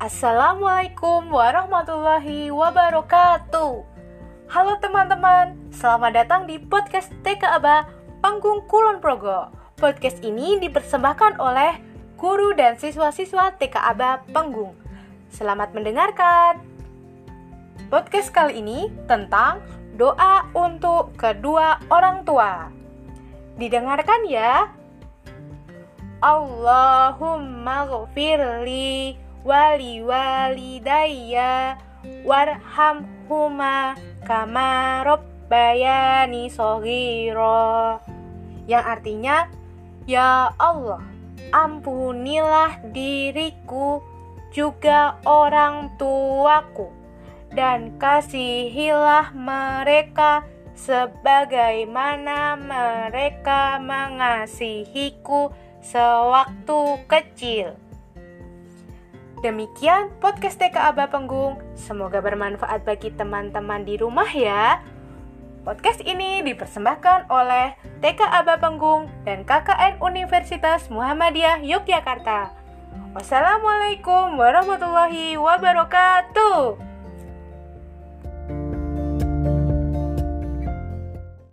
Assalamualaikum warahmatullahi wabarakatuh. Halo teman-teman, selamat datang di podcast TK Aba Panggung Kulon Progo. Podcast ini dipersembahkan oleh guru dan siswa-siswa TK Aba Panggung. Selamat mendengarkan. Podcast kali ini tentang doa untuk kedua orang tua. Didengarkan ya. Allahummaghfirli Wali Wali Daya Warham Huma Kamarop Bayani Sogiro, yang artinya, ya Allah, ampunilah diriku juga orang tuaku, dan kasihilah mereka sebagaimana mereka mengasihiku sewaktu kecil. Demikian podcast TK Aba Panggung. Semoga bermanfaat bagi teman-teman di rumah ya. Podcast ini dipersembahkan oleh TK Aba Panggung dan KKN Universitas Muhammadiyah Yogyakarta. Wassalamualaikum warahmatullahi wabarakatuh.